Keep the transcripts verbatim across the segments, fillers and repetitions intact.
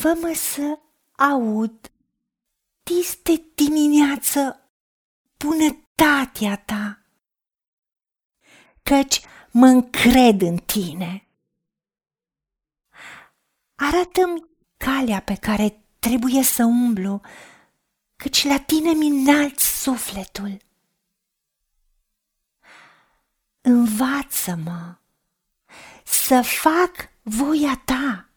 fă-mă să aud tiste dimineață bunătatea ta, căci mă încred în tine. Arată-mi calea pe care trebuie să umblu, căci la tine mi-nalți sufletul. Învață-mă să fac voia ta,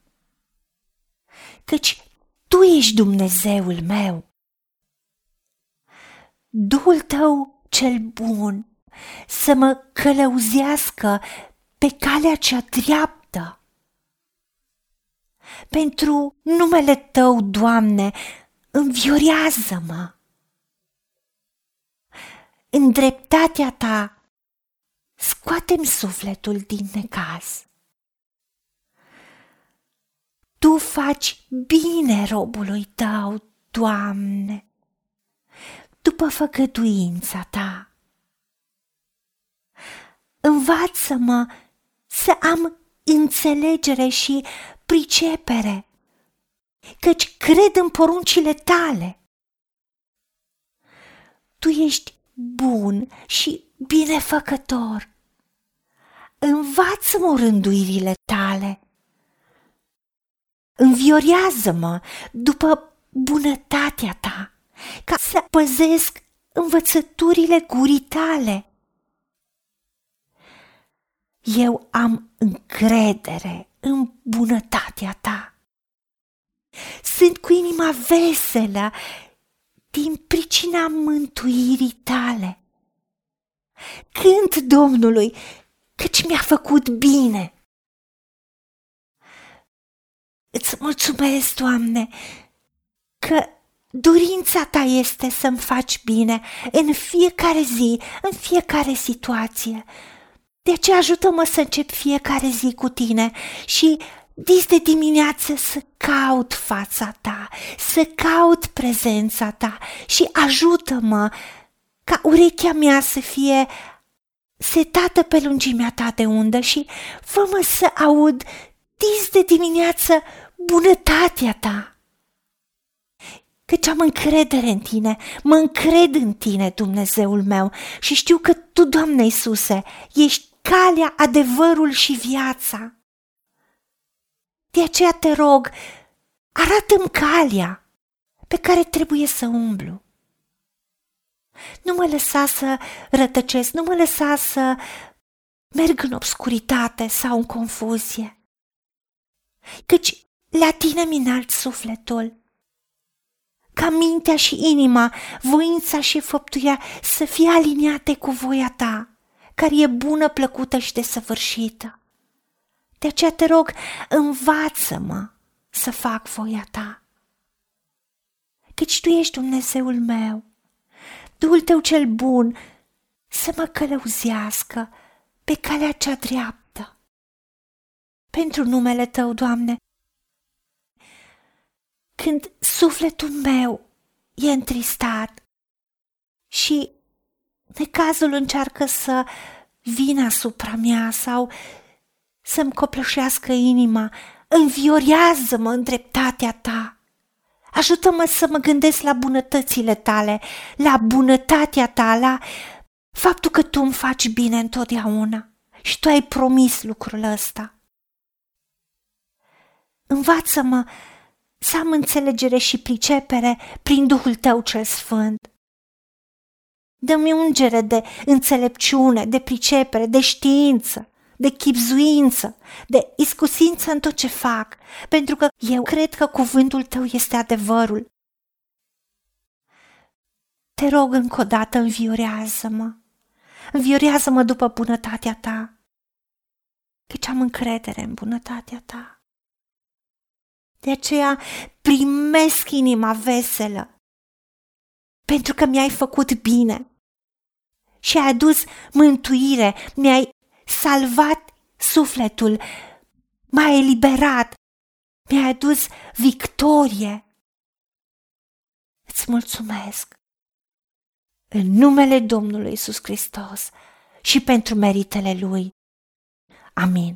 căci tu ești Dumnezeul meu. Duhul tău cel bun să mă călăuzească pe calea cea dreaptă. Pentru numele tău, Doamne, înviorează-mă. În dreptatea ta scoate-mi sufletul din necaz. Tu faci bine robului tău, Doamne, după făgăduința ta. Învață-mă să am înțelegere și pricepere, căci cred în poruncile tale. Tu ești bun și binefăcător. Învață-mă rânduirile tale. Înviorează-mă după bunătatea ta, ca să păzesc învățăturile gurii tale. Eu am încredere în bunătatea ta. Sunt cu inima veselă din pricina mântuirii tale. Cânt Domnului, căci mi-a făcut bine. Îți mulțumesc, Doamne, că dorința ta este să-mi faci bine în fiecare zi, în fiecare situație. De aceea ajută-mă să încep fiecare zi cu tine și dis de dimineață să caut fața ta, să caut prezența ta și ajută-mă ca urechea mea să fie setată pe lungimea ta de undă și fă-mă să aud dis de dimineață bunătatea ta. Căci am încredere în tine, mă încred în tine, Dumnezeul meu, și știu că tu, Doamne Iisuse, ești calea, adevărul și viața. De aceea te rog, arată-mi calea pe care trebuie să umblu. Nu mă lăsa să rătăcesc, nu mă lăsa să merg în obscuritate sau în confuzie, căci la tine mi-nalt sufletul. Ca mintea și inima, voința și făptuia să fie aliniate cu voia ta, care e bună, plăcută și desăvârșită. De aceea te rog, învață-mă să fac voia ta, căci tu ești Dumnezeul meu. Duhul tău cel bun să mă călăuzească pe calea cea dreaptă. Pentru numele tău, Doamne, când sufletul meu e întristat și necazul încearcă să vină asupra mea sau să-mi copleșească inima, înviorează-mă în dreptatea ta. Ajută-mă să mă gândesc la bunătățile tale, la bunătatea ta, la faptul că tu îmi faci bine întotdeauna și tu ai promis lucrul ăsta. Învață-mă să am înțelegere și pricepere prin Duhul tău cel sfânt. Dă-mi ungere de înțelepciune, de pricepere, de știință, de chibzuință, de iscusință în tot ce fac, pentru că eu cred că cuvântul tău este adevărul. Te rog încă o dată, înviorează-mă, înviorează-mă după bunătatea ta, căci am încredere în bunătatea ta. De aceea primesc inima veselă, pentru că mi-ai făcut bine și ai adus mântuire, mi-ai salvat sufletul, m-ai eliberat, mi-ai adus victorie. Îți mulțumesc în numele Domnului Iisus Hristos și pentru meritele Lui. Amin.